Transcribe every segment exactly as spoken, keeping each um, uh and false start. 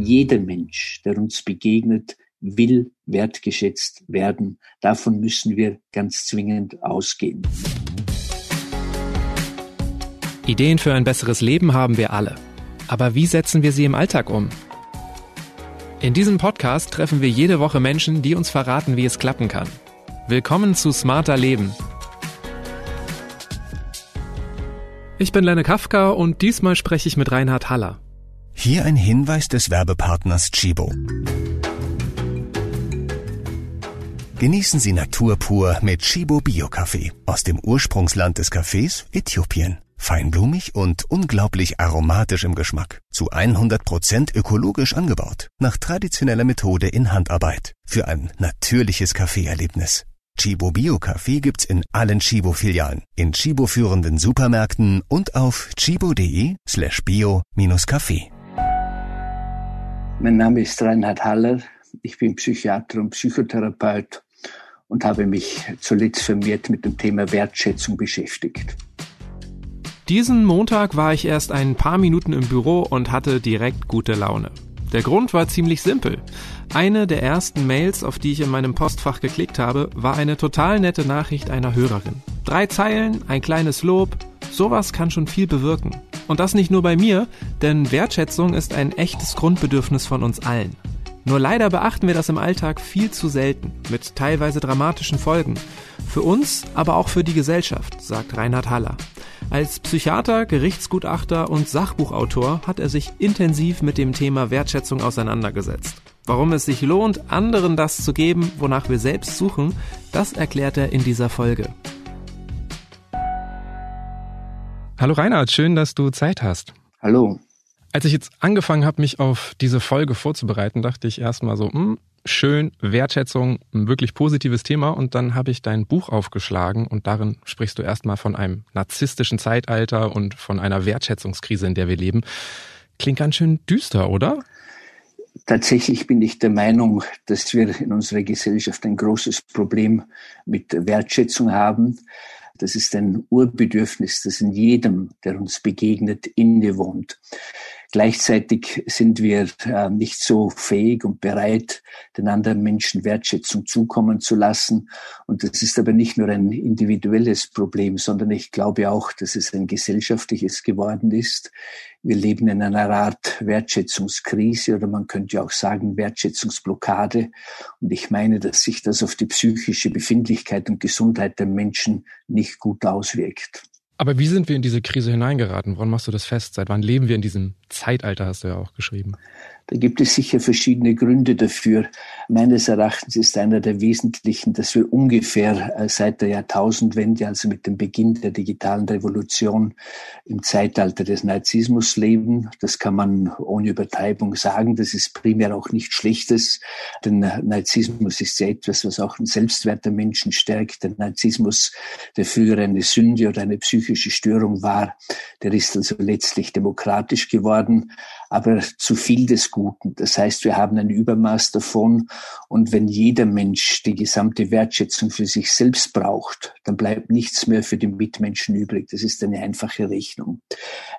Jeder Mensch, der uns begegnet, will wertgeschätzt werden. Davon müssen wir ganz zwingend ausgehen. Ideen für ein besseres Leben haben wir alle. Aber wie setzen wir sie im Alltag um? In diesem Podcast treffen wir jede Woche Menschen, die uns verraten, wie es klappen kann. Willkommen zu Smarter Leben. Ich bin Lena Kafka und diesmal spreche ich mit Reinhard Haller. Hier ein Hinweis des Werbepartners Tchibo. Genießen Sie Natur pur mit Tchibo Bio-Kaffee aus dem Ursprungsland des Kaffees Äthiopien. Feinblumig und unglaublich aromatisch im Geschmack. Zu hundert Prozent ökologisch angebaut. Nach traditioneller Methode in Handarbeit. Für ein natürliches Kaffeeerlebnis. Tchibo Bio-Kaffee gibt's in allen Tchibo-Filialen, in Tchibo-führenden Supermärkten und auf tchibo.de slash bio-kaffee. Mein Name ist Reinhard Haller. Ich bin Psychiater und Psychotherapeut und habe mich zuletzt vermehrt mit dem Thema Wertschätzung beschäftigt. Diesen Montag war ich erst ein paar Minuten im Büro und hatte direkt gute Laune. Der Grund war ziemlich simpel. Eine der ersten Mails, auf die ich in meinem Postfach geklickt habe, war eine total nette Nachricht einer Hörerin. Drei Zeilen, ein kleines Lob, sowas kann schon viel bewirken. Und das nicht nur bei mir, denn Wertschätzung ist ein echtes Grundbedürfnis von uns allen. Nur leider beachten wir das im Alltag viel zu selten, mit teilweise dramatischen Folgen. Für uns, aber auch für die Gesellschaft, sagt Reinhard Haller. Als Psychiater, Gerichtsgutachter und Sachbuchautor hat er sich intensiv mit dem Thema Wertschätzung auseinandergesetzt. Warum es sich lohnt, anderen das zu geben, wonach wir selbst suchen, das erklärt er in dieser Folge. Hallo Reinhard, schön, dass du Zeit hast. Hallo. Als ich jetzt angefangen habe, mich auf diese Folge vorzubereiten, dachte ich erstmal so, mh, schön, Wertschätzung, ein wirklich positives Thema. Und dann habe ich dein Buch aufgeschlagen und darin sprichst du erstmal von einem narzisstischen Zeitalter und von einer Wertschätzungskrise, in der wir leben. Klingt ganz schön düster, oder? Tatsächlich bin ich der Meinung, dass wir in unserer Gesellschaft ein großes Problem mit Wertschätzung haben. Das ist ein Urbedürfnis, das in jedem, der uns begegnet, innewohnt. Gleichzeitig sind wir äh, nicht so fähig und bereit, den anderen Menschen Wertschätzung zukommen zu lassen. Und das ist aber nicht nur ein individuelles Problem, sondern ich glaube auch, dass es ein gesellschaftliches geworden ist. Wir leben in einer Art Wertschätzungskrise oder man könnte auch sagen Wertschätzungsblockade. Und ich meine, dass sich das auf die psychische Befindlichkeit und Gesundheit der Menschen nicht gut auswirkt. Aber wie sind wir in diese Krise hineingeraten? Woran machst du das fest? Seit wann leben wir in diesem Zeitalter, hast du ja auch geschrieben. Da gibt es sicher verschiedene Gründe dafür. Meines Erachtens ist einer der wesentlichen, dass wir ungefähr seit der Jahrtausendwende, also mit dem Beginn der digitalen Revolution, im Zeitalter des Narzissmus leben. Das kann man ohne Übertreibung sagen. Das ist primär auch nichts Schlechtes, denn Narzissmus ist ja etwas, was auch den Selbstwert der Menschen stärkt. Der Narzissmus, der früher eine Sünde oder eine psychische Störung war, der ist also letztlich demokratisch geworden, aber zu viel des Guten. Das heißt, wir haben ein Übermaß davon und wenn jeder Mensch die gesamte Wertschätzung für sich selbst braucht, dann bleibt nichts mehr für den Mitmenschen übrig. Das ist eine einfache Rechnung.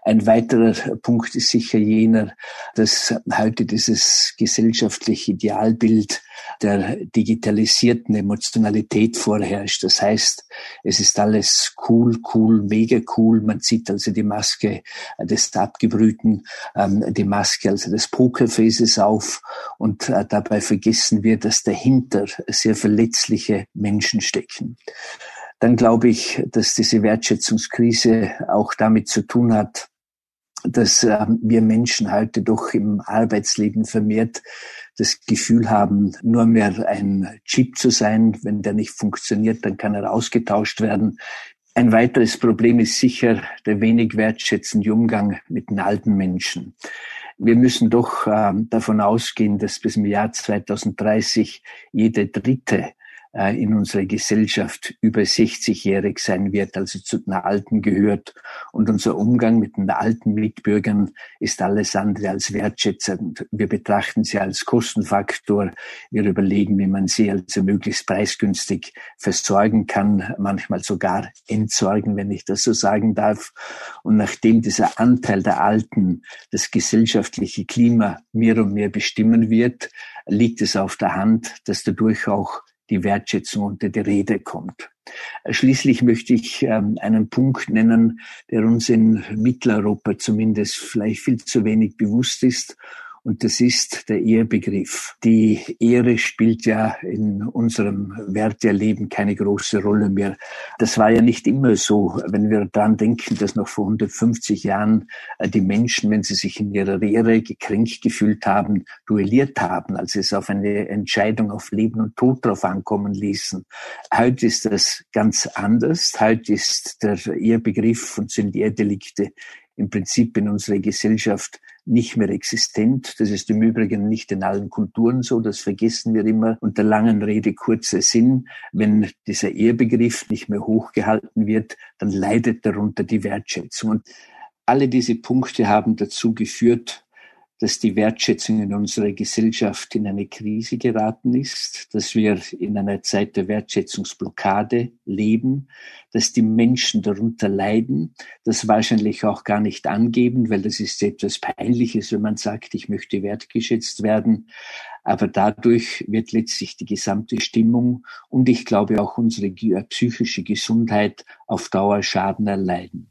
Ein weiterer Punkt ist sicher jener, dass heute dieses gesellschaftliche Idealbild der digitalisierten Emotionalität vorherrscht. Das heißt, es ist alles cool, cool, mega cool. Man sieht also die Maske des Abgebrühten, ähm, die Maske also des Pokerfaces auf und äh, dabei vergessen wir, dass dahinter sehr verletzliche Menschen stecken. Dann glaube ich, dass diese Wertschätzungskrise auch damit zu tun hat, dass äh, wir Menschen heute doch im Arbeitsleben vermehrt das Gefühl haben, nur mehr ein Chip zu sein. Wenn der nicht funktioniert, dann kann er ausgetauscht werden. Ein weiteres Problem ist sicher der wenig wertschätzende Umgang mit den alten Menschen. Wir müssen doch äh, davon ausgehen, dass bis im Jahr zweitausenddreißig jeder Dritte äh, in unserer Gesellschaft über sechzigjährig sein wird, also zu den Alten gehört. Und unser Umgang mit den alten Mitbürgern ist alles andere als wertschätzend. Wir betrachten sie als Kostenfaktor. Wir überlegen, wie man sie also möglichst preisgünstig versorgen kann, manchmal sogar entsorgen, wenn ich das so sagen darf. Und nachdem dieser Anteil der Alten das gesellschaftliche Klima mehr und mehr bestimmen wird, liegt es auf der Hand, dass dadurch auch die Wertschätzung unter die Rede kommt. Schließlich möchte ich einen Punkt nennen, der uns in Mitteleuropa zumindest vielleicht viel zu wenig bewusst ist. Und das ist der Ehrbegriff. Die Ehre spielt ja in unserem Werteerleben keine große Rolle mehr. Das war ja nicht immer so. Wenn wir daran denken, dass noch vor hundertfünfzig Jahren die Menschen, wenn sie sich in ihrer Ehre gekränkt gefühlt haben, duelliert haben, als es auf eine Entscheidung auf Leben und Tod drauf ankommen ließen. Heute ist das ganz anders. Heute ist der Ehrbegriff und sind Ehrdelikte im Prinzip in unserer Gesellschaft nicht mehr existent. Das ist im Übrigen nicht in allen Kulturen so, das vergessen wir immer. Unter langen Rede kurzer Sinn, wenn dieser Ehrbegriff nicht mehr hochgehalten wird, dann leidet darunter die Wertschätzung. Und alle diese Punkte haben dazu geführt, dass die Wertschätzung in unserer Gesellschaft in eine Krise geraten ist, dass wir in einer Zeit der Wertschätzungsblockade leben, dass die Menschen darunter leiden, das wahrscheinlich auch gar nicht angeben, weil das ist etwas Peinliches, wenn man sagt, ich möchte wertgeschätzt werden. Aber dadurch wird letztlich die gesamte Stimmung und ich glaube auch unsere psychische Gesundheit auf Dauer Schaden erleiden.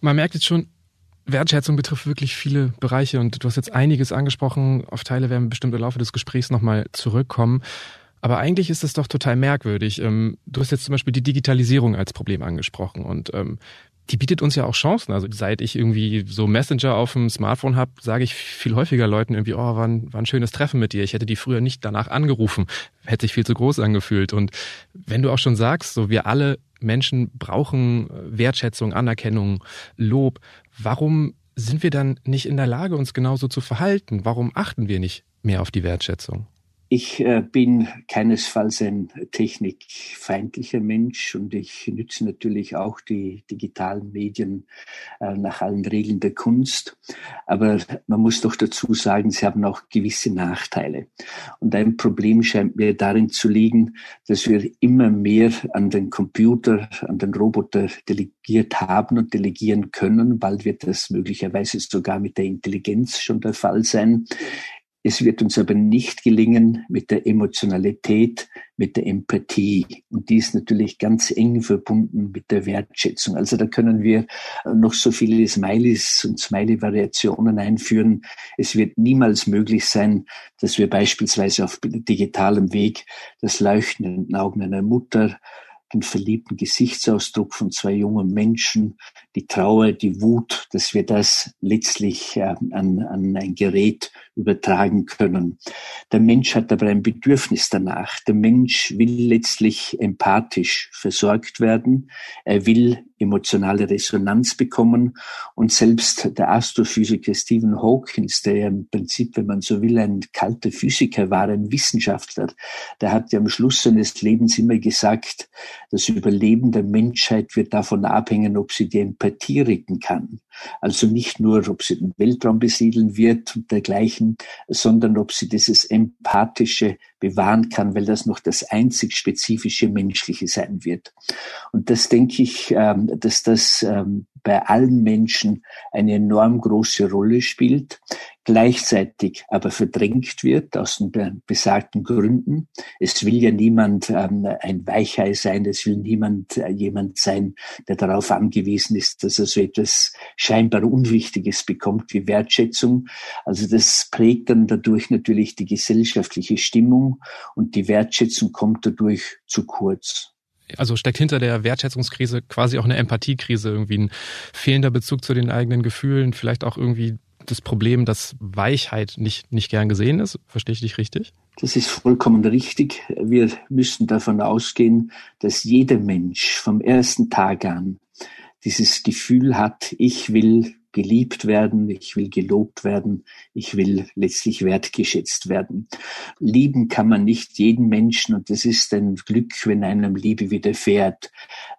Man merkt jetzt schon, Wertschätzung betrifft wirklich viele Bereiche und du hast jetzt einiges angesprochen. Auf Teile werden wir bestimmt im Laufe des Gesprächs nochmal zurückkommen. Aber eigentlich ist es doch total merkwürdig. Du hast jetzt zum Beispiel die Digitalisierung als Problem angesprochen und die bietet uns ja auch Chancen. Also seit ich irgendwie so Messenger auf dem Smartphone habe, sage ich viel häufiger Leuten irgendwie, oh, war ein, war ein schönes Treffen mit dir. Ich hätte die früher nicht danach angerufen, hätte sich viel zu groß angefühlt. Und wenn du auch schon sagst, so wir alle Menschen brauchen Wertschätzung, Anerkennung, Lob. Warum sind wir dann nicht in der Lage, uns genauso zu verhalten? Warum achten wir nicht mehr auf die Wertschätzung? Ich bin keinesfalls ein technikfeindlicher Mensch und ich nütze natürlich auch die digitalen Medien nach allen Regeln der Kunst. Aber man muss doch dazu sagen, sie haben auch gewisse Nachteile. Und ein Problem scheint mir darin zu liegen, dass wir immer mehr an den Computer, an den Roboter delegiert haben und delegieren können. Bald wird das möglicherweise sogar mit der Intelligenz schon der Fall sein. Es wird uns aber nicht gelingen mit der Emotionalität, mit der Empathie. Und die ist natürlich ganz eng verbunden mit der Wertschätzung. Also da können wir noch so viele Smileys und Smiley-Variationen einführen. Es wird niemals möglich sein, dass wir beispielsweise auf digitalem Weg das Leuchten in den Augen einer Mutter, den verliebten Gesichtsausdruck von zwei jungen Menschen, die Trauer, die Wut, dass wir das letztlich äh, an, an ein Gerät übertragen können. Der Mensch hat aber ein Bedürfnis danach. Der Mensch will letztlich empathisch versorgt werden. Er will emotionale Resonanz bekommen. Und selbst der Astrophysiker Stephen Hawking, der im Prinzip, wenn man so will, ein kalter Physiker war, ein Wissenschaftler, der hat ja am Schluss seines Lebens immer gesagt, das Überleben der Menschheit wird davon abhängen, ob sie die Empathie retten kann. Also nicht nur, ob sie den Weltraum besiedeln wird und dergleichen, sondern ob sie dieses Empathische bewahren kann, weil das noch das einzig spezifische Menschliche sein wird. Und das denke ich, dass das bei allen Menschen eine enorm große Rolle spielt, gleichzeitig aber verdrängt wird aus den besagten Gründen. Es will ja niemand ähm, ein Weichei sein, es will niemand äh, jemand sein, der darauf angewiesen ist, dass er so etwas scheinbar Unwichtiges bekommt wie Wertschätzung. Also das prägt dann dadurch natürlich die gesellschaftliche Stimmung und die Wertschätzung kommt dadurch zu kurz. Also steckt hinter der Wertschätzungskrise quasi auch eine Empathiekrise, irgendwie ein fehlender Bezug zu den eigenen Gefühlen, vielleicht auch irgendwie das Problem, dass Weichheit nicht, nicht gern gesehen ist. Verstehe ich dich richtig? Das ist vollkommen richtig. Wir müssen davon ausgehen, dass jeder Mensch vom ersten Tag an dieses Gefühl hat, ich will geliebt werden, ich will gelobt werden, ich will letztlich wertgeschätzt werden. Lieben kann man nicht jeden Menschen und das ist ein Glück, wenn einem Liebe widerfährt.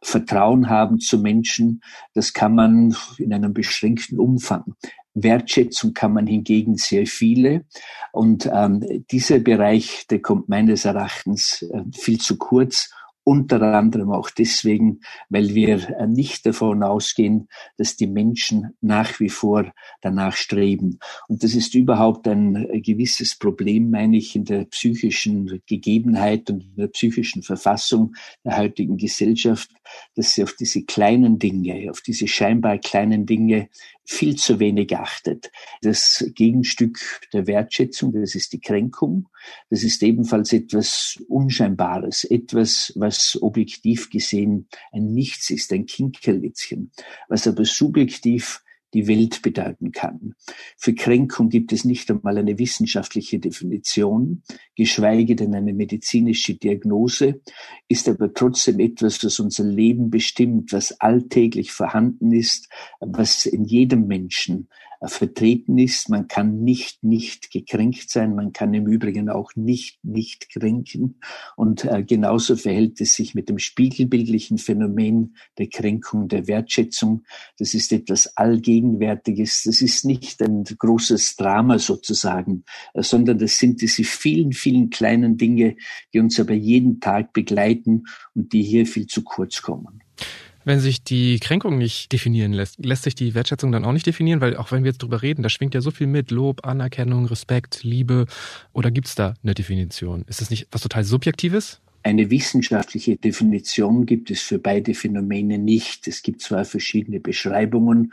Vertrauen haben zu Menschen, das kann man in einem beschränkten Umfang. Wertschätzung kann man hingegen sehr viele und ähm, dieser Bereich, der kommt meines Erachtens äh, viel zu kurz, unter anderem auch deswegen, weil wir äh, nicht davon ausgehen, dass die Menschen nach wie vor danach streben. Und das ist überhaupt ein äh, gewisses Problem, meine ich, in der psychischen Gegebenheit und in der psychischen Verfassung der heutigen Gesellschaft, dass sie auf diese kleinen Dinge, auf diese scheinbar kleinen Dinge viel zu wenig achtet. Das Gegenstück der Wertschätzung, das ist die Kränkung. Das ist ebenfalls etwas Unscheinbares, etwas, was objektiv gesehen ein Nichts ist, ein Kinkerlitzchen, was aber subjektiv die Welt bedeuten kann. Für Kränkung gibt es nicht einmal eine wissenschaftliche Definition, geschweige denn eine medizinische Diagnose, ist aber trotzdem etwas, das unser Leben bestimmt, was alltäglich vorhanden ist, was in jedem Menschen vertreten ist. Man kann nicht, nicht gekränkt sein. Man kann im Übrigen auch nicht, nicht kränken. Und äh, genauso verhält es sich mit dem spiegelbildlichen Phänomen der Kränkung, der Wertschätzung. Das ist etwas Allgegenwärtiges. Das ist nicht ein großes Drama sozusagen, äh, sondern das sind diese vielen, vielen kleinen Dinge, die uns aber jeden Tag begleiten und die hier viel zu kurz kommen. Wenn sich die Kränkung nicht definieren lässt, lässt sich die Wertschätzung dann auch nicht definieren? Weil auch wenn wir jetzt drüber reden, da schwingt ja so viel mit. Lob, Anerkennung, Respekt, Liebe. Oder gibt's da eine Definition? Ist das nicht was total Subjektives? Eine wissenschaftliche Definition gibt es für beide Phänomene nicht. Es gibt zwar verschiedene Beschreibungen.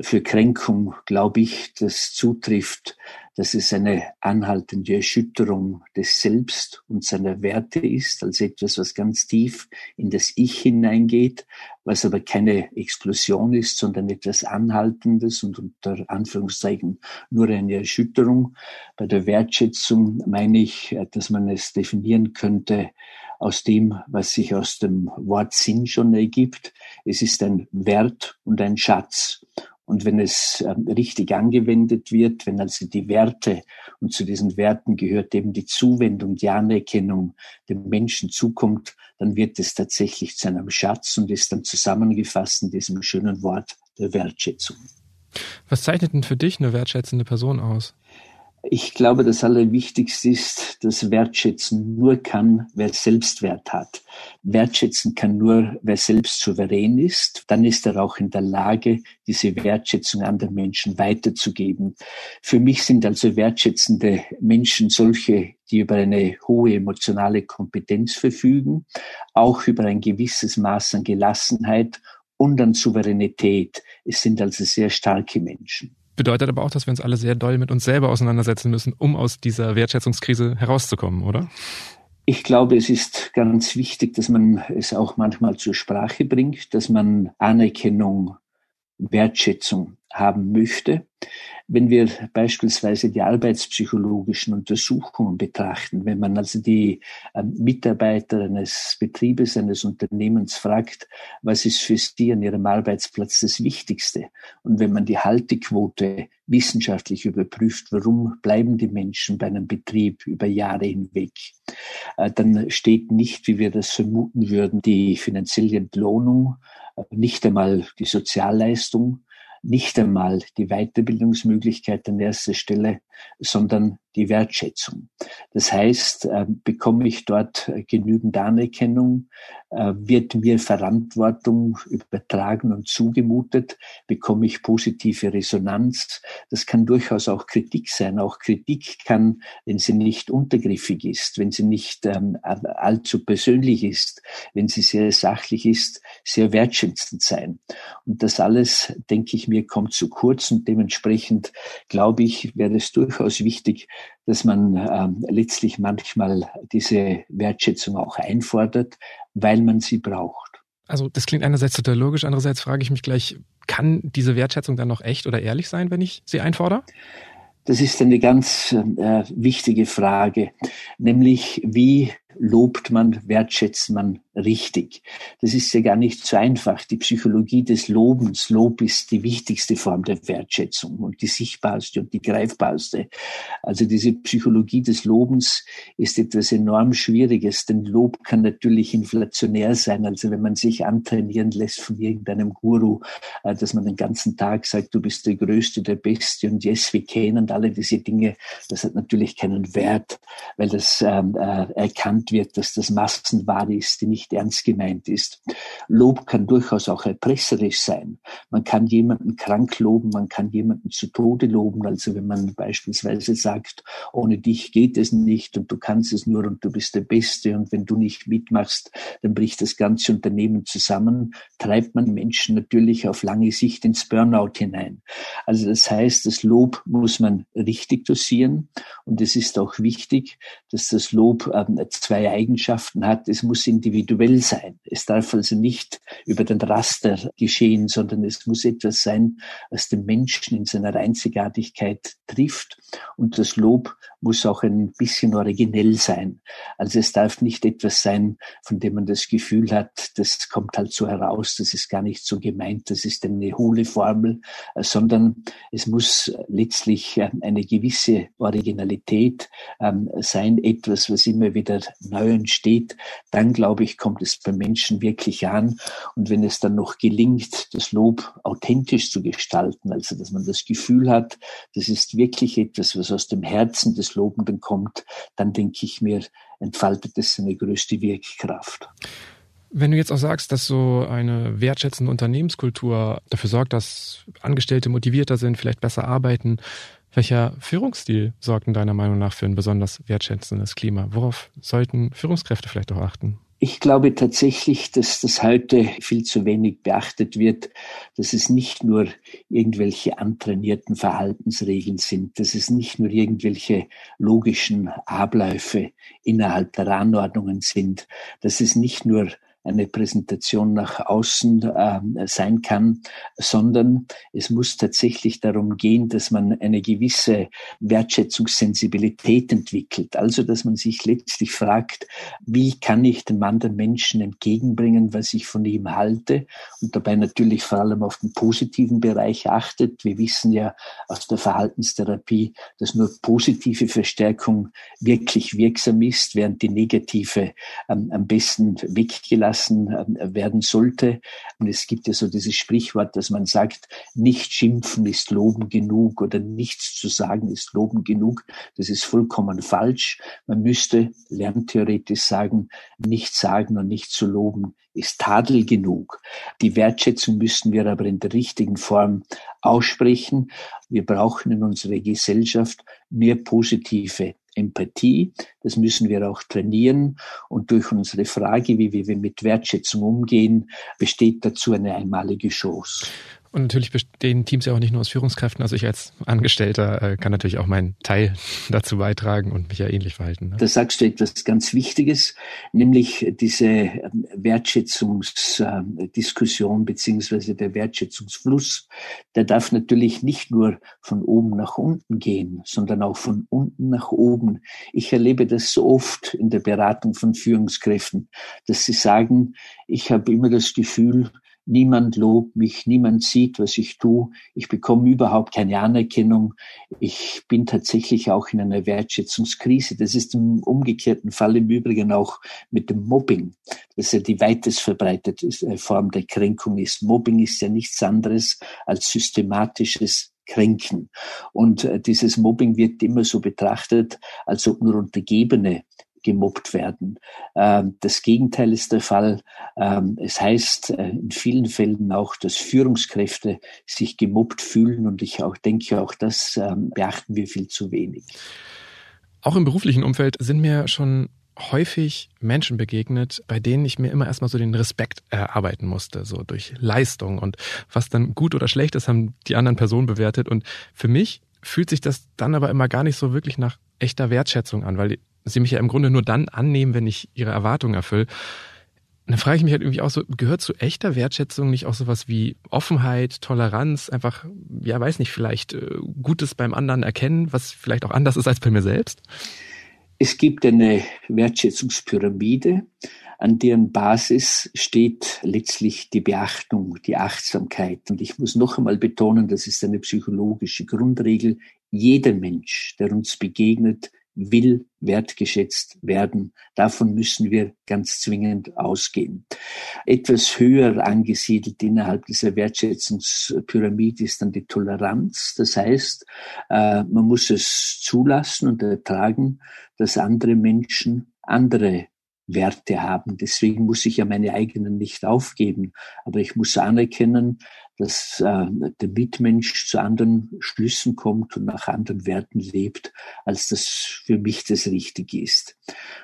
Für Kränkung glaube ich, dass zutrifft, dass es eine anhaltende Erschütterung des Selbst und seiner Werte ist, also etwas, was ganz tief in das Ich hineingeht, was aber keine Explosion ist, sondern etwas Anhaltendes und unter Anführungszeichen nur eine Erschütterung. Bei der Wertschätzung meine ich, dass man es definieren könnte aus dem, was sich aus dem Wort Sinn schon ergibt. Es ist ein Wert und ein Schatz. Und wenn es richtig angewendet wird, wenn also die Werte, und zu diesen Werten gehört eben die Zuwendung, die Anerkennung dem Menschen zukommt, dann wird es tatsächlich zu einem Schatz und ist dann zusammengefasst in diesem schönen Wort der Wertschätzung. Was zeichnet denn für dich eine wertschätzende Person aus? Ich glaube, das Allerwichtigste ist, dass Wertschätzen nur kann, wer Selbstwert hat. Wertschätzen kann nur, wer selbst souverän ist. Dann ist er auch in der Lage, diese Wertschätzung an den Menschen weiterzugeben. Für mich sind also wertschätzende Menschen solche, die über eine hohe emotionale Kompetenz verfügen, auch über ein gewisses Maß an Gelassenheit und an Souveränität. Es sind also sehr starke Menschen. Bedeutet aber auch, dass wir uns alle sehr doll mit uns selber auseinandersetzen müssen, um aus dieser Wertschätzungskrise herauszukommen, oder? Ich glaube, es ist ganz wichtig, dass man es auch manchmal zur Sprache bringt, dass man Anerkennung, Wertschätzung haben möchte. Wenn wir beispielsweise die arbeitspsychologischen Untersuchungen betrachten, wenn man also die Mitarbeiter eines Betriebes, eines Unternehmens fragt, was ist für sie an ihrem Arbeitsplatz das Wichtigste? Und wenn man die Haltequote wissenschaftlich überprüft, warum bleiben die Menschen bei einem Betrieb über Jahre hinweg, dann steht nicht, wie wir das vermuten würden, die finanzielle Entlohnung, nicht einmal die Sozialleistung, nicht einmal die Weiterbildungsmöglichkeit an erster Stelle, sondern die Wertschätzung. Das heißt, bekomme ich dort genügend Anerkennung, wird mir Verantwortung übertragen und zugemutet, bekomme ich positive Resonanz. Das kann durchaus auch Kritik sein. Auch Kritik kann, wenn sie nicht untergriffig ist, wenn sie nicht allzu persönlich ist, wenn sie sehr sachlich ist, sehr wertschätzend sein. Und das alles, denke ich mir, kommt zu kurz und dementsprechend, glaube ich, wäre es durchaus wichtig, dass man ähm, letztlich manchmal diese Wertschätzung auch einfordert, weil man sie braucht. Also das klingt einerseits total logisch, andererseits frage ich mich gleich, kann diese Wertschätzung dann noch echt oder ehrlich sein, wenn ich sie einfordere? Das ist eine ganz äh, wichtige Frage, nämlich wie lobt man, wertschätzt man richtig. Das ist ja gar nicht so einfach. Die Psychologie des Lobens, Lob ist die wichtigste Form der Wertschätzung und die sichtbarste und die greifbarste. Also diese Psychologie des Lobens ist etwas enorm Schwieriges, denn Lob kann natürlich inflationär sein. Also wenn man sich antrainieren lässt von irgendeinem Guru, dass man den ganzen Tag sagt, du bist der Größte, der Beste und yes, we can und alle diese Dinge, das hat natürlich keinen Wert, weil das ähm, äh, erkannt wird, dass das Massenware ist, die nicht ernst gemeint ist. Lob kann durchaus auch erpresserisch sein. Man kann jemanden krank loben, man kann jemanden zu Tode loben. Also wenn man beispielsweise sagt, ohne dich geht es nicht und du kannst es nur und du bist der Beste und wenn du nicht mitmachst, dann bricht das ganze Unternehmen zusammen, treibt man Menschen natürlich auf lange Sicht ins Burnout hinein. Also das heißt, das Lob muss man richtig dosieren und es ist auch wichtig, dass das Lob ähm, zwei Eigenschaften hat. Es muss individuell sein. Es darf also nicht über den Raster geschehen, sondern es muss etwas sein, was den Menschen in seiner Einzigartigkeit trifft. Und das Lob muss auch ein bisschen originell sein. Also es darf nicht etwas sein, von dem man das Gefühl hat, das kommt halt so heraus, das ist gar nicht so gemeint, das ist eine hohle Formel, sondern es muss letztlich eine gewisse Originalität sein, etwas, was immer wieder neu entsteht. Dann, glaube ich, kommt es bei Menschen wirklich an. Und wenn es dann noch gelingt, das Lob authentisch zu gestalten, also dass man das Gefühl hat, das ist wirklich etwas, was aus dem Herzen des Lobenden kommt, dann denke ich mir, entfaltet es seine größte Wirkkraft. Wenn du jetzt auch sagst, dass so eine wertschätzende Unternehmenskultur dafür sorgt, dass Angestellte motivierter sind, vielleicht besser arbeiten, welcher Führungsstil sorgt denn deiner Meinung nach für ein besonders wertschätzendes Klima? Worauf sollten Führungskräfte vielleicht auch achten? Ich glaube tatsächlich, dass das heute viel zu wenig beachtet wird, dass es nicht nur irgendwelche antrainierten Verhaltensregeln sind, dass es nicht nur irgendwelche logischen Abläufe innerhalb der Anordnungen sind, dass es nicht nur eine Präsentation nach außen äh, sein kann, sondern es muss tatsächlich darum gehen, dass man eine gewisse Wertschätzungssensibilität entwickelt. Also, dass man sich letztlich fragt, wie kann ich dem anderen Menschen entgegenbringen, was ich von ihm halte und dabei natürlich vor allem auf den positiven Bereich achtet. Wir wissen ja aus der Verhaltenstherapie, dass nur positive Verstärkung wirklich wirksam ist, während die negative ähm, am besten weggelassen werden sollte. Und es gibt ja so dieses Sprichwort, dass man sagt, nicht schimpfen ist Loben genug oder nichts zu sagen ist Loben genug. Das ist vollkommen falsch. Man müsste lerntheoretisch sagen, nichts sagen und nicht zu loben ist Tadel genug. Die Wertschätzung müssen wir aber in der richtigen Form aussprechen. Wir brauchen in unserer Gesellschaft mehr positive Empathie, das müssen wir auch trainieren und durch unsere Frage, wie wir mit Wertschätzung umgehen, besteht dazu eine einmalige Chance. Und natürlich bestehen Teams ja auch nicht nur aus Führungskräften. Also ich als Angestellter kann natürlich auch meinen Teil dazu beitragen und mich ja ähnlich verhalten. Ne? Da sagst du etwas ganz Wichtiges, nämlich diese Wertschätzungsdiskussion beziehungsweise der Wertschätzungsfluss. Der darf natürlich nicht nur von oben nach unten gehen, sondern auch von unten nach oben. Ich erlebe das so oft in der Beratung von Führungskräften, dass sie sagen, ich habe immer das Gefühl, niemand lobt mich, niemand sieht, was ich tue. Ich bekomme überhaupt keine Anerkennung. Ich bin tatsächlich auch in einer Wertschätzungskrise. Das ist im umgekehrten Fall im Übrigen auch mit dem Mobbing. Das ist ja die weitest verbreitete Form der Kränkung ist. Mobbing ist ja nichts anderes als systematisches Kränken. Und dieses Mobbing wird immer so betrachtet, als ob nur Untergebene gemobbt werden. Das Gegenteil ist der Fall. Es heißt in vielen Fällen auch, dass Führungskräfte sich gemobbt fühlen und ich auch denke, auch das beachten wir viel zu wenig. Auch im beruflichen Umfeld sind mir schon häufig Menschen begegnet, bei denen ich mir immer erstmal so den Respekt erarbeiten musste, so durch Leistung und was dann gut oder schlecht ist, haben die anderen Personen bewertet und für mich fühlt sich das dann aber immer gar nicht so wirklich nach echter Wertschätzung an, weil sie mich ja im Grunde nur dann annehmen, wenn ich ihre Erwartungen erfülle. Und dann frage ich mich halt irgendwie auch so, gehört zu echter Wertschätzung nicht auch sowas wie Offenheit, Toleranz, einfach, ja weiß nicht, vielleicht Gutes beim anderen erkennen, was vielleicht auch anders ist als bei mir selbst? Es gibt eine Wertschätzungspyramide, an deren Basis steht letztlich die Beachtung, die Achtsamkeit. Und ich muss noch einmal betonen, das ist eine psychologische Grundregel. Jeder Mensch, der uns begegnet, will wertgeschätzt werden. Davon müssen wir ganz zwingend ausgehen. Etwas höher angesiedelt innerhalb dieser Wertschätzungspyramide ist dann die Toleranz. Das heißt, man muss es zulassen und ertragen, dass andere Menschen andere Werte haben. Deswegen muss ich ja meine eigenen nicht aufgeben. Aber ich muss anerkennen, dass äh, der Mitmensch zu anderen Schlüssen kommt und nach anderen Werten lebt, als das für mich das Richtige ist.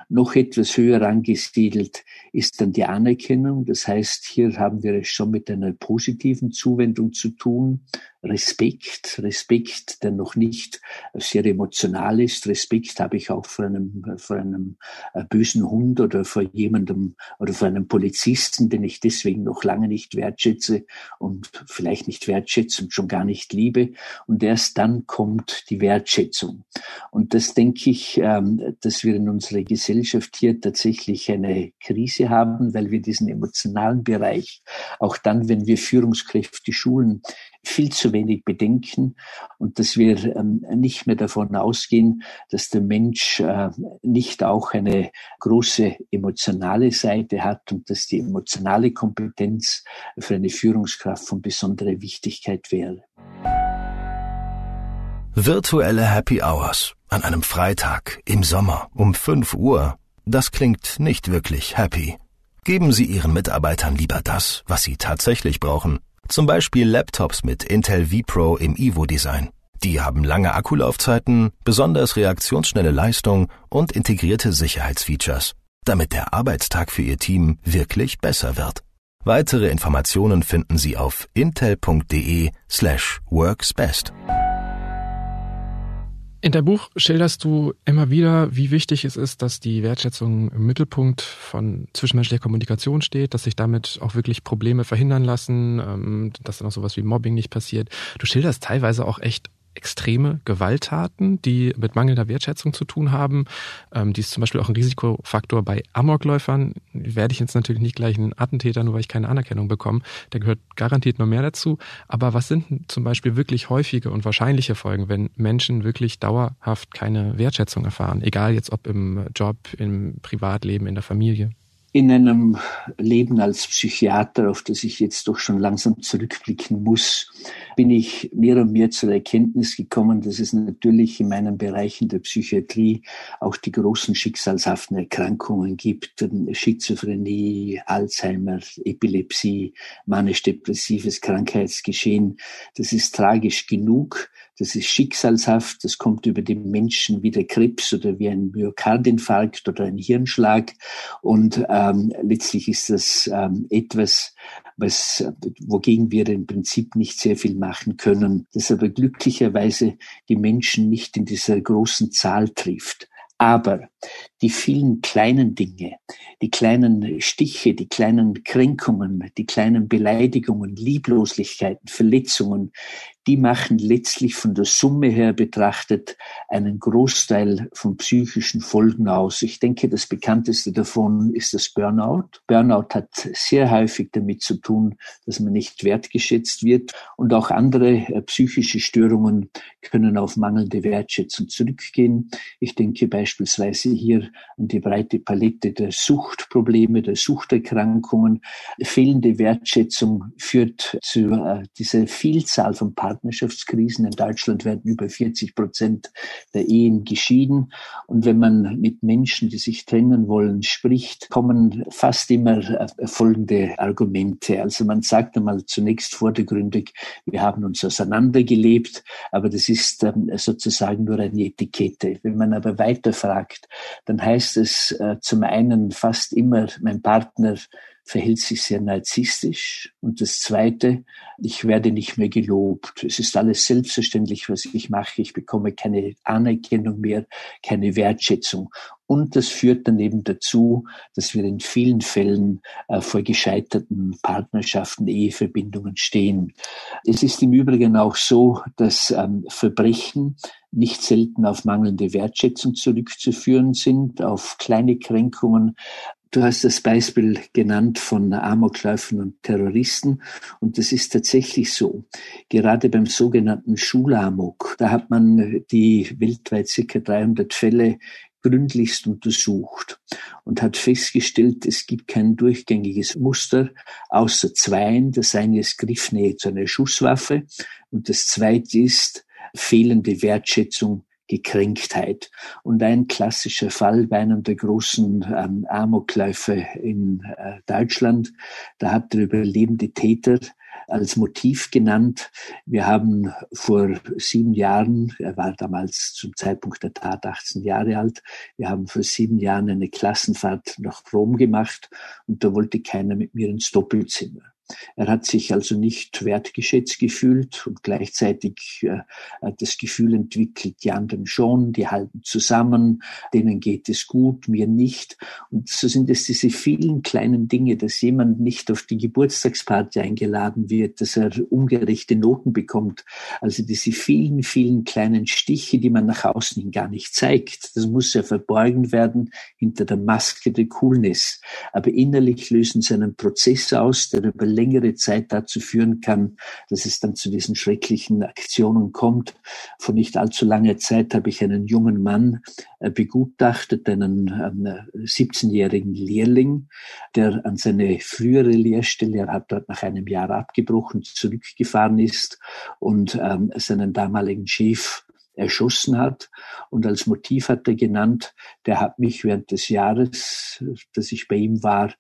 Noch etwas höher angesiedelt ist dann die Anerkennung. Das heißt, hier haben wir es schon mit einer positiven Zuwendung zu tun. Respekt, Respekt, der noch nicht sehr emotional ist. Respekt habe ich auch vor einem, vor einem bösen Hund oder vor jemandem oder vor einem Polizisten, den ich deswegen noch lange nicht wertschätze und vielleicht nicht wertschätze und schon gar nicht liebe. Und erst dann kommt die Wertschätzung. Und das denke ich, dass wir in unserer Gesellschaft hier tatsächlich eine Krise haben, weil wir diesen emotionalen Bereich, auch dann, wenn wir Führungskräfte schulen, viel zu wenig bedenken und dass wir ähm, nicht mehr davon ausgehen, dass der Mensch äh, nicht auch eine große emotionale Seite hat und dass die emotionale Kompetenz für eine Führungskraft von besonderer Wichtigkeit wäre. Virtuelle Happy Hours an einem Freitag im Sommer um fünf Uhr, das klingt nicht wirklich happy. Geben Sie Ihren Mitarbeitern lieber das, was sie tatsächlich brauchen. Zum Beispiel Laptops mit Intel vPro im Evo-Design. Die haben lange Akkulaufzeiten, besonders reaktionsschnelle Leistung und integrierte Sicherheitsfeatures, damit der Arbeitstag für Ihr Team wirklich besser wird. Weitere Informationen finden Sie auf intel.de slash worksbest. In deinem Buch schilderst du immer wieder, wie wichtig es ist, dass die Wertschätzung im Mittelpunkt von zwischenmenschlicher Kommunikation steht, dass sich damit auch wirklich Probleme verhindern lassen, dass dann auch sowas wie Mobbing nicht passiert. Du schilderst teilweise auch echt extreme Gewalttaten, die mit mangelnder Wertschätzung zu tun haben. Die ist zum Beispiel auch ein Risikofaktor bei Amokläufern. Werde ich jetzt natürlich nicht gleich einen Attentäter, nur weil ich keine Anerkennung bekomme. Da gehört garantiert noch mehr dazu. Aber was sind zum Beispiel wirklich häufige und wahrscheinliche Folgen, wenn Menschen wirklich dauerhaft keine Wertschätzung erfahren? Egal jetzt ob im Job, im Privatleben, in der Familie. In einem Leben als Psychiater, auf das ich jetzt doch schon langsam zurückblicken muss, bin ich mehr und mehr zur Erkenntnis gekommen, dass es natürlich in meinen Bereichen der Psychiatrie auch die großen schicksalshaften Erkrankungen gibt. Schizophrenie, Alzheimer, Epilepsie, manisch-depressives Krankheitsgeschehen. Das ist tragisch genug. Das ist schicksalshaft, das kommt über den Menschen wie der Krebs oder wie ein Myokardinfarkt oder ein Hirnschlag. Und ähm, letztlich ist das ähm, etwas, was, wogegen wir im Prinzip nicht sehr viel machen können, das aber glücklicherweise die Menschen nicht in dieser großen Zahl trifft. Aber die vielen kleinen Dinge, die kleinen Stiche, die kleinen Kränkungen, die kleinen Beleidigungen, Lieblosigkeiten, Verletzungen, die machen letztlich von der Summe her betrachtet einen Großteil von psychischen Folgen aus. Ich denke, das bekannteste davon ist das Burnout. Burnout hat sehr häufig damit zu tun, dass man nicht wertgeschätzt wird. Und auch andere psychische Störungen können auf mangelnde Wertschätzung zurückgehen. Ich denke beispielsweise hier an die breite Palette der Suchtprobleme, der Suchterkrankungen. Fehlende Wertschätzung führt zu dieser Vielzahl von Partnern. Partnerschaftskrisen. In Deutschland werden über vierzig Prozent der Ehen geschieden. Und wenn man mit Menschen, die sich trennen wollen, spricht, kommen fast immer folgende Argumente. Also man sagt einmal zunächst vordergründig, wir haben uns auseinandergelebt, aber das ist sozusagen nur eine Etikette. Wenn man aber weiterfragt, dann heißt es zum einen fast immer, mein Partner verhält sich sehr narzisstisch. Und das Zweite, ich werde nicht mehr gelobt. Es ist alles selbstverständlich, was ich mache. Ich bekomme keine Anerkennung mehr, keine Wertschätzung. Und das führt dann eben dazu, dass wir in vielen Fällen äh, vor gescheiterten Partnerschaften, Eheverbindungen stehen. Es ist im Übrigen auch so, dass ähm, Verbrechen nicht selten auf mangelnde Wertschätzung zurückzuführen sind, auf kleine Kränkungen. Du hast das Beispiel genannt von Amokläufen und Terroristen. Und das ist tatsächlich so. Gerade beim sogenannten Schulamok, da hat man die weltweit circa dreihundert Fälle gründlichst untersucht und hat festgestellt, es gibt kein durchgängiges Muster, außer zweien. Das eine ist Griffnähe zu einer Schusswaffe und das zweite ist fehlende Wertschätzung, Gekränktheit. Und ein klassischer Fall bei einem der großen ähm, Amokläufe in äh, Deutschland, da hat der überlebende Täter als Motiv genannt: Wir haben vor sieben Jahren, er war damals zum Zeitpunkt der Tat achtzehn Jahre alt, wir haben vor sieben Jahren eine Klassenfahrt nach Rom gemacht und da wollte keiner mit mir ins Doppelzimmer. Er hat sich also nicht wertgeschätzt gefühlt und gleichzeitig äh, hat das Gefühl entwickelt, die anderen schon, die halten zusammen, denen geht es gut, mir nicht. Und so sind es diese vielen kleinen Dinge, dass jemand nicht auf die Geburtstagsparty eingeladen wird, dass er ungerechte Noten bekommt. Also diese vielen, vielen kleinen Stiche, die man nach außen hin gar nicht zeigt. Das muss ja verborgen werden hinter der Maske der Coolness. Aber innerlich lösen sie einen Prozess aus, der über längere Zeit dazu führen kann, dass es dann zu diesen schrecklichen Aktionen kommt. Vor nicht allzu langer Zeit habe ich einen jungen Mann begutachtet, einen siebzehnjährigen Lehrling, der an seine frühere Lehrstelle, er hat dort nach einem Jahr abgebrochen, zurückgefahren ist und ähm, seinen damaligen Chef erschossen hat. Und als Motiv hat er genannt, der hat mich während des Jahres, dass ich bei ihm war,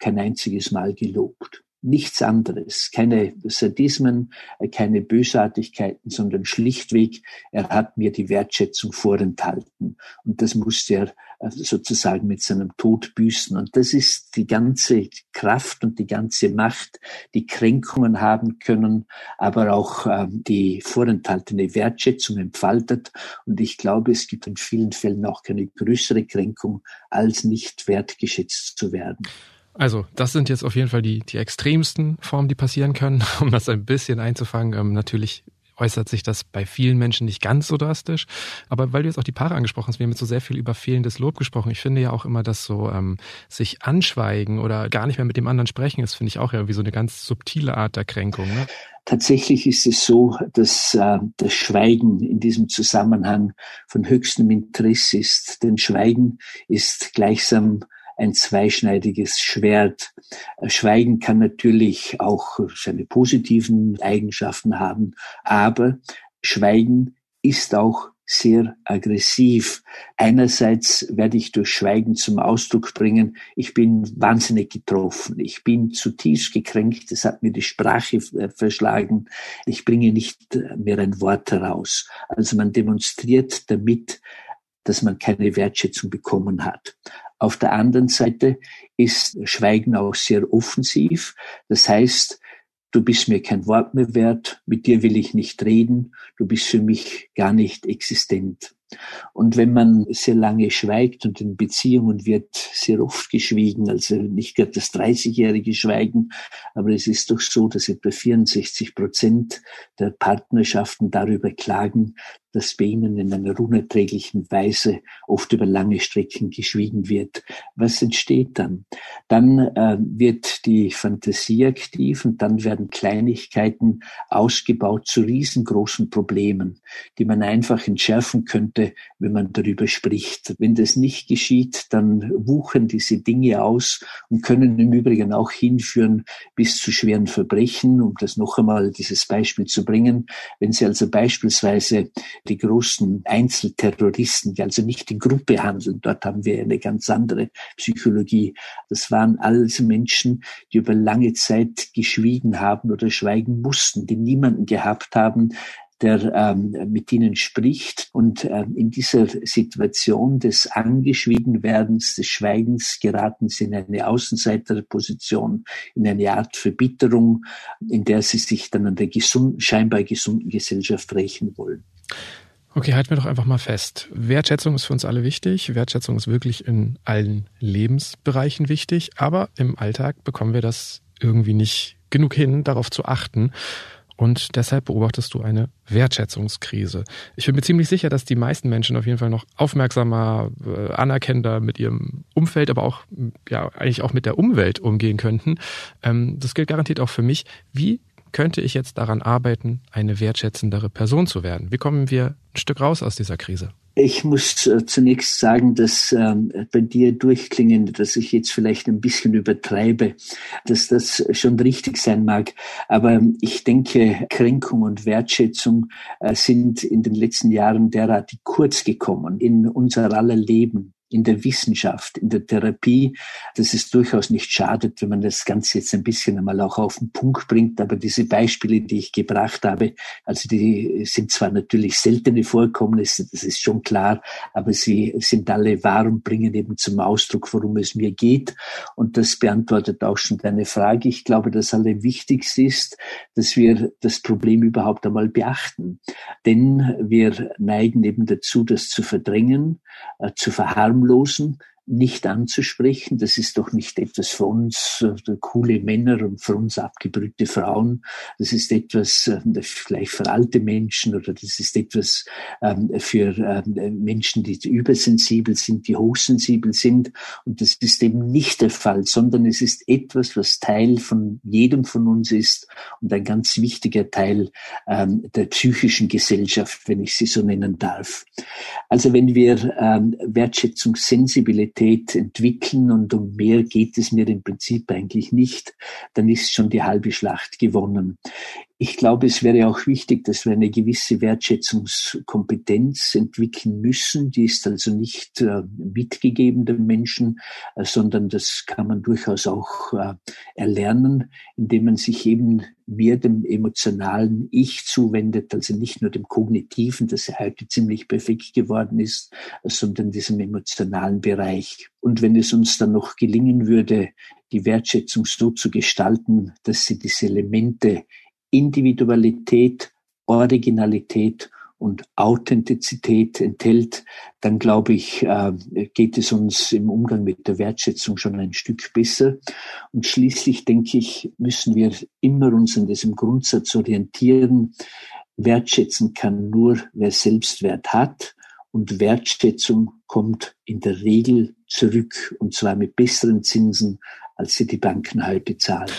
kein einziges Mal gelobt. Nichts anderes, keine Sadismen, keine Bösartigkeiten, sondern schlichtweg, er hat mir die Wertschätzung vorenthalten. Und das musste er sozusagen mit seinem Tod büßen. Und das ist die ganze Kraft und die ganze Macht, die Kränkungen haben können, aber auch ähm, die vorenthaltene Wertschätzung entfaltet. Und ich glaube, es gibt in vielen Fällen auch keine größere Kränkung, als nicht wertgeschätzt zu werden. Also, das sind jetzt auf jeden Fall die, die extremsten Formen, die passieren können, um das ein bisschen einzufangen. Ähm, natürlich äußert sich das bei vielen Menschen nicht ganz so drastisch. Aber weil du jetzt auch die Paare angesprochen hast, wir haben jetzt so sehr viel über fehlendes Lob gesprochen. Ich finde ja auch immer, dass so ähm, sich anschweigen oder gar nicht mehr mit dem anderen sprechen ist, finde ich auch ja wie so eine ganz subtile Art der Kränkung, ne? Tatsächlich ist es so, dass äh, das Schweigen in diesem Zusammenhang von höchstem Interesse ist. Denn Schweigen ist gleichsam ein zweischneidiges Schwert. Schweigen kann natürlich auch seine positiven Eigenschaften haben, aber Schweigen ist auch sehr aggressiv. Einerseits werde ich durch Schweigen zum Ausdruck bringen, ich bin wahnsinnig getroffen, ich bin zutiefst gekränkt, es hat mir die Sprache verschlagen, ich bringe nicht mehr ein Wort heraus. Also man demonstriert damit, dass man keine Wertschätzung bekommen hat. Auf der anderen Seite ist Schweigen auch sehr offensiv. Das heißt, du bist mir kein Wort mehr wert, mit dir will ich nicht reden, du bist für mich gar nicht existent. Und wenn man sehr lange schweigt, und in Beziehungen wird sehr oft geschwiegen, also nicht gerade das dreißigjährige Schweigen, aber es ist doch so, dass etwa vierundsechzig Prozent der Partnerschaften darüber klagen, dass bei ihnen in einer unerträglichen Weise oft über lange Strecken geschwiegen wird. Was entsteht dann? Dann äh, wird die Fantasie aktiv und dann werden Kleinigkeiten ausgebaut zu riesengroßen Problemen, die man einfach entschärfen könnte, wenn man darüber spricht. Wenn das nicht geschieht, dann wuchern diese Dinge aus und können im Übrigen auch hinführen bis zu schweren Verbrechen, um das noch einmal, dieses Beispiel zu bringen. Wenn Sie also beispielsweise die großen Einzelterroristen, die also nicht in Gruppe handeln, dort haben wir eine ganz andere Psychologie. Das waren alles Menschen, die über lange Zeit geschwiegen haben oder schweigen mussten, die niemanden gehabt haben, der ähm, mit ihnen spricht. Und ähm, in dieser Situation des Angeschwiegenwerdens, des Schweigens geraten sie in eine Außenseiterposition, in eine Art Verbitterung, in der sie sich dann an der gesund, scheinbar gesunden Gesellschaft rächen wollen. Okay, halten wir doch einfach mal fest. Wertschätzung ist für uns alle wichtig. Wertschätzung ist wirklich in allen Lebensbereichen wichtig. Aber im Alltag bekommen wir das irgendwie nicht genug hin, darauf zu achten. Und deshalb beobachtest du eine Wertschätzungskrise. Ich bin mir ziemlich sicher, dass die meisten Menschen auf jeden Fall noch aufmerksamer, anerkennender mit ihrem Umfeld, aber auch, ja, eigentlich auch mit der Umwelt umgehen könnten. Das gilt garantiert auch für mich. Wie könnte ich jetzt daran arbeiten, eine wertschätzendere Person zu werden? Wie kommen wir ein Stück raus aus dieser Krise? Ich muss äh, zunächst sagen, dass ähm, bei dir durchklingend, dass ich jetzt vielleicht ein bisschen übertreibe, dass das schon richtig sein mag. Aber ich denke, Kränkung und Wertschätzung äh, sind in den letzten Jahren derartig kurz gekommen in unser aller Leben, in der Wissenschaft, in der Therapie, dass es durchaus nicht schadet, wenn man das Ganze jetzt ein bisschen einmal auch auf den Punkt bringt. Aber diese Beispiele, die ich gebracht habe, also die sind zwar natürlich seltene Vorkommnisse, das ist schon klar, aber sie sind alle wahr und bringen eben zum Ausdruck, worum es mir geht. Und das beantwortet auch schon deine Frage. Ich glaube, das Allerwichtigste ist, dass wir das Problem überhaupt einmal beachten. Denn wir neigen eben dazu, das zu verdrängen, äh, zu verharmlosen, nicht anzusprechen. Das ist doch nicht etwas für uns, für coole Männer und für uns abgebrühte Frauen. Das ist etwas vielleicht für alte Menschen oder das ist etwas für Menschen, die übersensibel sind, die hochsensibel sind. Und das ist eben nicht der Fall, sondern es ist etwas, was Teil von jedem von uns ist und ein ganz wichtiger Teil der psychischen Gesellschaft, wenn ich sie so nennen darf. Also wenn wir Wertschätzungssensibilität entwickeln und um mehr geht es mir im Prinzip eigentlich nicht, dann ist schon die halbe Schlacht gewonnen. Ich glaube, es wäre auch wichtig, dass wir eine gewisse Wertschätzungskompetenz entwickeln müssen. Die ist also nicht äh, mitgegeben den Menschen, äh, sondern das kann man durchaus auch äh, erlernen, indem man sich eben mehr dem emotionalen Ich zuwendet, also nicht nur dem kognitiven, das ja heute ziemlich perfekt geworden ist, äh, sondern diesem emotionalen Bereich. Und wenn es uns dann noch gelingen würde, die Wertschätzung so zu gestalten, dass sie diese Elemente Individualität, Originalität und Authentizität enthält, dann glaube ich, geht es uns im Umgang mit der Wertschätzung schon ein Stück besser. Und schließlich, denke ich, müssen wir immer uns an diesem Grundsatz orientieren. Wertschätzen kann nur, wer Selbstwert hat. Und Wertschätzung kommt in der Regel zurück, und zwar mit besseren Zinsen, als sie die Banken heute zahlen.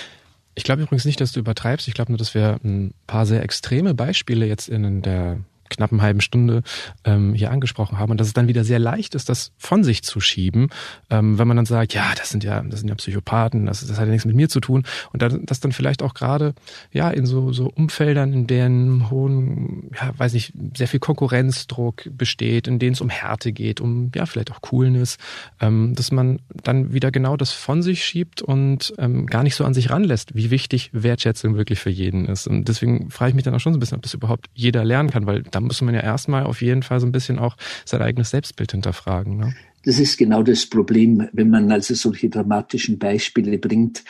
Ich glaube übrigens nicht, dass du übertreibst. Ich glaube nur, dass wir ein paar sehr extreme Beispiele jetzt in der knappen halben Stunde ähm, hier angesprochen haben und dass es dann wieder sehr leicht ist, das von sich zu schieben, ähm, wenn man dann sagt, ja, das sind ja, das sind ja Psychopathen, das, das hat ja nichts mit mir zu tun. Und dann, das dann vielleicht auch gerade ja in so, so Umfeldern, in denen hohen, ja, weiß nicht, sehr viel Konkurrenzdruck besteht, in denen es um Härte geht, um ja vielleicht auch Coolness, ähm, dass man dann wieder genau das von sich schiebt und ähm, gar nicht so an sich ranlässt, wie wichtig Wertschätzung wirklich für jeden ist. Und deswegen frage ich mich dann auch schon so ein bisschen, ob das überhaupt jeder lernen kann, weil da muss man ja erstmal auf jeden Fall so ein bisschen auch sein eigenes Selbstbild hinterfragen, ne? Das ist genau das Problem. Wenn man also solche dramatischen Beispiele bringt,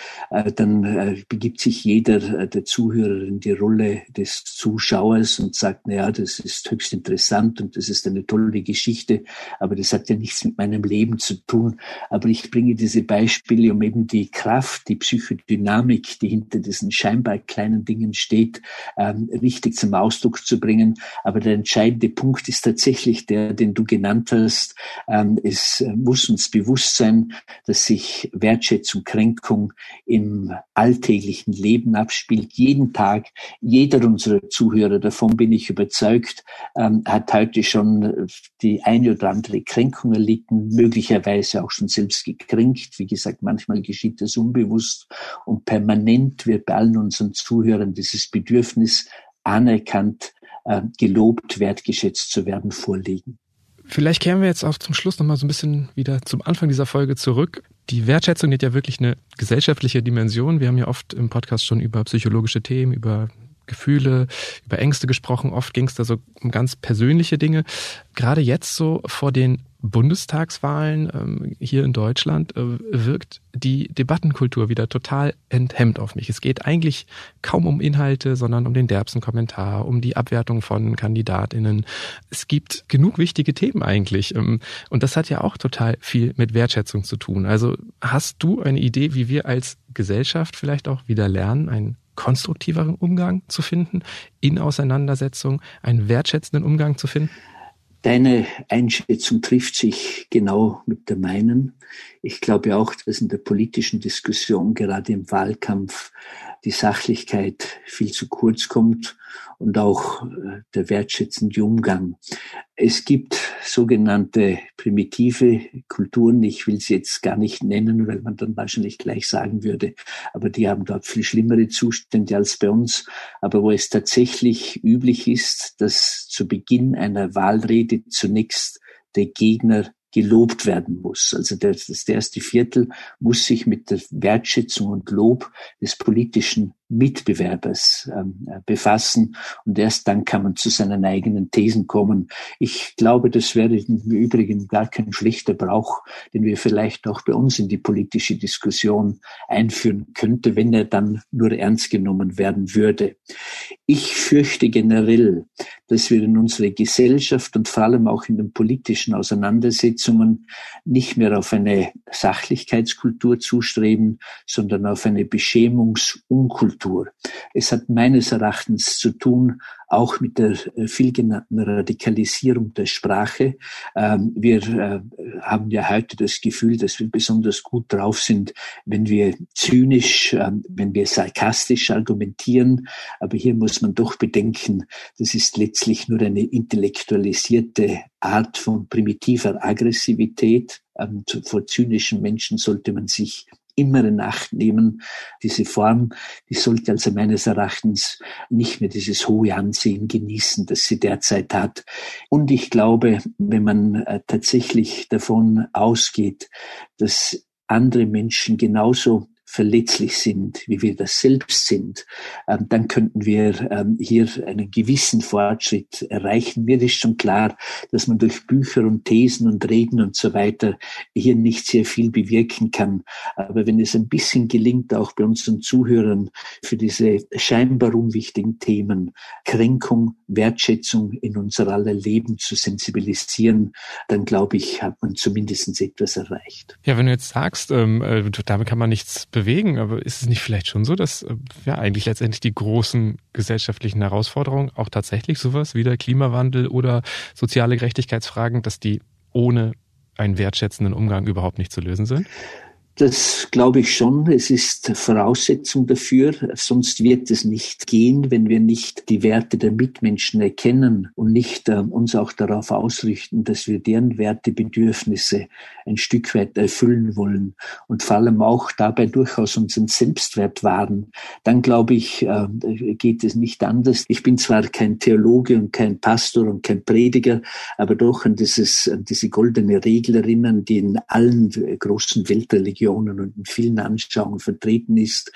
dann begibt sich jeder der Zuhörer in die Rolle des Zuschauers und sagt, na ja, das ist höchst interessant und das ist eine tolle Geschichte, aber das hat ja nichts mit meinem Leben zu tun. Aber ich bringe diese Beispiele, um eben die Kraft, die Psychodynamik, die hinter diesen scheinbar kleinen Dingen steht, richtig zum Ausdruck zu bringen. Aber der entscheidende Punkt ist tatsächlich der, den du genannt hast. Es Es muss uns bewusst sein, dass sich Wertschätzung, Kränkung im alltäglichen Leben abspielt. Jeden Tag, jeder unserer Zuhörer, davon bin ich überzeugt, ähm, hat heute schon die eine oder andere Kränkung erlitten, möglicherweise auch schon selbst gekränkt. Wie gesagt, manchmal geschieht das unbewusst und permanent wird bei allen unseren Zuhörern dieses Bedürfnis, anerkannt, äh, gelobt, wertgeschätzt zu werden, vorliegen. Vielleicht kehren wir jetzt auch zum Schluss nochmal so ein bisschen wieder zum Anfang dieser Folge zurück. Die Wertschätzung hat ja wirklich eine gesellschaftliche Dimension. Wir haben ja oft im Podcast schon über psychologische Themen, über Gefühle, über Ängste gesprochen. Oft ging es da so um ganz persönliche Dinge. Gerade jetzt so vor den Bundestagswahlen ähm, hier in Deutschland äh, wirkt die Debattenkultur wieder total enthemmt auf mich. Es geht eigentlich kaum um Inhalte, sondern um den derbsten Kommentar, um die Abwertung von KandidatInnen. Es gibt genug wichtige Themen eigentlich. Ähm, und das hat ja auch total viel mit Wertschätzung zu tun. Also hast du eine Idee, wie wir als Gesellschaft vielleicht auch wieder lernen, einen konstruktiveren Umgang zu finden, in Auseinandersetzungen einen wertschätzenden Umgang zu finden? Deine Einschätzung trifft sich genau mit der meinen. Ich glaube auch, dass in der politischen Diskussion, gerade im Wahlkampf, die Sachlichkeit viel zu kurz kommt und auch der wertschätzende Umgang. Es gibt sogenannte primitive Kulturen, ich will sie jetzt gar nicht nennen, weil man dann wahrscheinlich gleich sagen würde, aber die haben dort viel schlimmere Zustände als bei uns, aber wo es tatsächlich üblich ist, dass zu Beginn einer Wahlrede zunächst der Gegner gelobt werden muss. Also das, das erste Viertel muss sich mit der Wertschätzung und Lob des politischen Mitbewerbers äh, befassen und erst dann kann man zu seinen eigenen Thesen kommen. Ich glaube, das wäre im Übrigen gar kein schlechter Brauch, den wir vielleicht auch bei uns in die politische Diskussion einführen könnte, wenn er dann nur ernst genommen werden würde. Ich fürchte generell, dass wir in unserer Gesellschaft und vor allem auch in den politischen Auseinandersetzungen nicht mehr auf eine Sachlichkeitskultur zustreben, sondern auf eine Beschämungsunkultur. Es hat meines Erachtens zu tun, auch mit der viel genannten Radikalisierung der Sprache. Wir haben ja heute das Gefühl, dass wir besonders gut drauf sind, wenn wir zynisch, wenn wir sarkastisch argumentieren. Aber hier muss man doch bedenken, das ist letztlich nur eine intellektualisierte Art von primitiver Aggressivität. Und vor zynischen Menschen sollte man sich immer in Acht nehmen. Diese Form, die sollte also meines Erachtens nicht mehr dieses hohe Ansehen genießen, das sie derzeit hat. Und ich glaube, wenn man tatsächlich davon ausgeht, dass andere Menschen genauso verletzlich sind, wie wir das selbst sind, dann könnten wir hier einen gewissen Fortschritt erreichen. Mir ist schon klar, dass man durch Bücher und Thesen und Reden und so weiter hier nicht sehr viel bewirken kann. Aber wenn es ein bisschen gelingt, auch bei unseren Zuhörern für diese scheinbar unwichtigen Themen Kränkung, Wertschätzung in unser aller Leben zu sensibilisieren, dann glaube ich, hat man zumindest etwas erreicht. Ja, wenn du jetzt sagst, ähm, damit kann man nichts bewirken, bewegen, aber ist es nicht vielleicht schon so, dass ja eigentlich letztendlich die großen gesellschaftlichen Herausforderungen auch tatsächlich sowas wie der Klimawandel oder soziale Gerechtigkeitsfragen, dass die ohne einen wertschätzenden Umgang überhaupt nicht zu lösen sind? Das glaube ich schon. Es ist Voraussetzung dafür. Sonst wird es nicht gehen, wenn wir nicht die Werte der Mitmenschen erkennen und nicht äh, uns auch darauf ausrichten, dass wir deren Wertebedürfnisse ein Stück weit erfüllen wollen und vor allem auch dabei durchaus unseren Selbstwert wahren. Dann glaube ich, äh, geht es nicht anders. Ich bin zwar kein Theologe und kein Pastor und kein Prediger, aber doch an, dieses, an diese goldene Regel erinnern, die in allen äh, großen Weltreligionen und in vielen Anschauungen vertreten ist,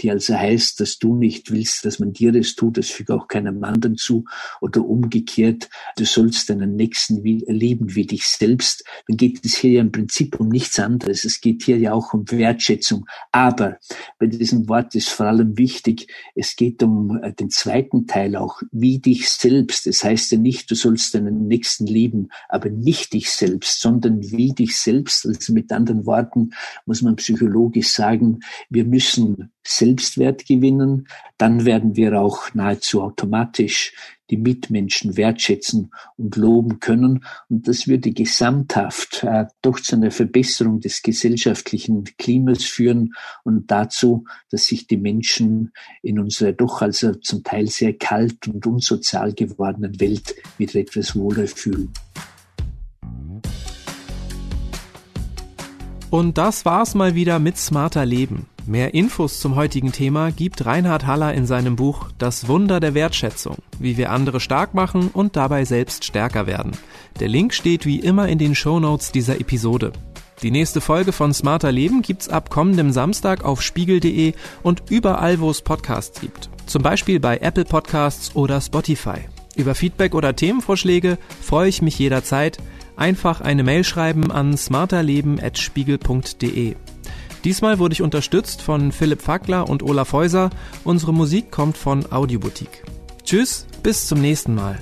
die also heißt, dass du nicht willst, dass man dir das tut, das füge auch keinem anderen zu oder umgekehrt, du sollst deinen Nächsten lieben wie dich selbst, dann geht es hier ja im Prinzip um nichts anderes. Es geht hier ja auch um Wertschätzung. Aber bei diesem Wort ist vor allem wichtig, es geht um den zweiten Teil auch, wie dich selbst. Das heißt ja nicht, du sollst deinen Nächsten lieben, aber nicht dich selbst, sondern wie dich selbst, also mit anderen Worten, muss man psychologisch sagen, wir müssen Selbstwert gewinnen, dann werden wir auch nahezu automatisch die Mitmenschen wertschätzen und loben können. Und das würde gesamthaft äh, doch zu einer Verbesserung des gesellschaftlichen Klimas führen und dazu, dass sich die Menschen in unserer doch also zum Teil sehr kalt und unsozial gewordenen Welt wieder etwas wohler fühlen. Und das war's mal wieder mit Smarter Leben. Mehr Infos zum heutigen Thema gibt Reinhard Haller in seinem Buch Das Wunder der Wertschätzung, wie wir andere stark machen und dabei selbst stärker werden. Der Link steht wie immer in den Shownotes dieser Episode. Die nächste Folge von Smarter Leben gibt's ab kommendem Samstag auf spiegel punkt de und überall, wo es Podcasts gibt. Zum Beispiel bei Apple Podcasts oder Spotify. Über Feedback oder Themenvorschläge freue ich mich jederzeit. Einfach eine Mail schreiben an smarterleben at spiegel punkt de. Diesmal wurde ich unterstützt von Philipp Fackler und Olaf Häuser. Unsere Musik kommt von Audioboutique. Tschüss, bis zum nächsten Mal.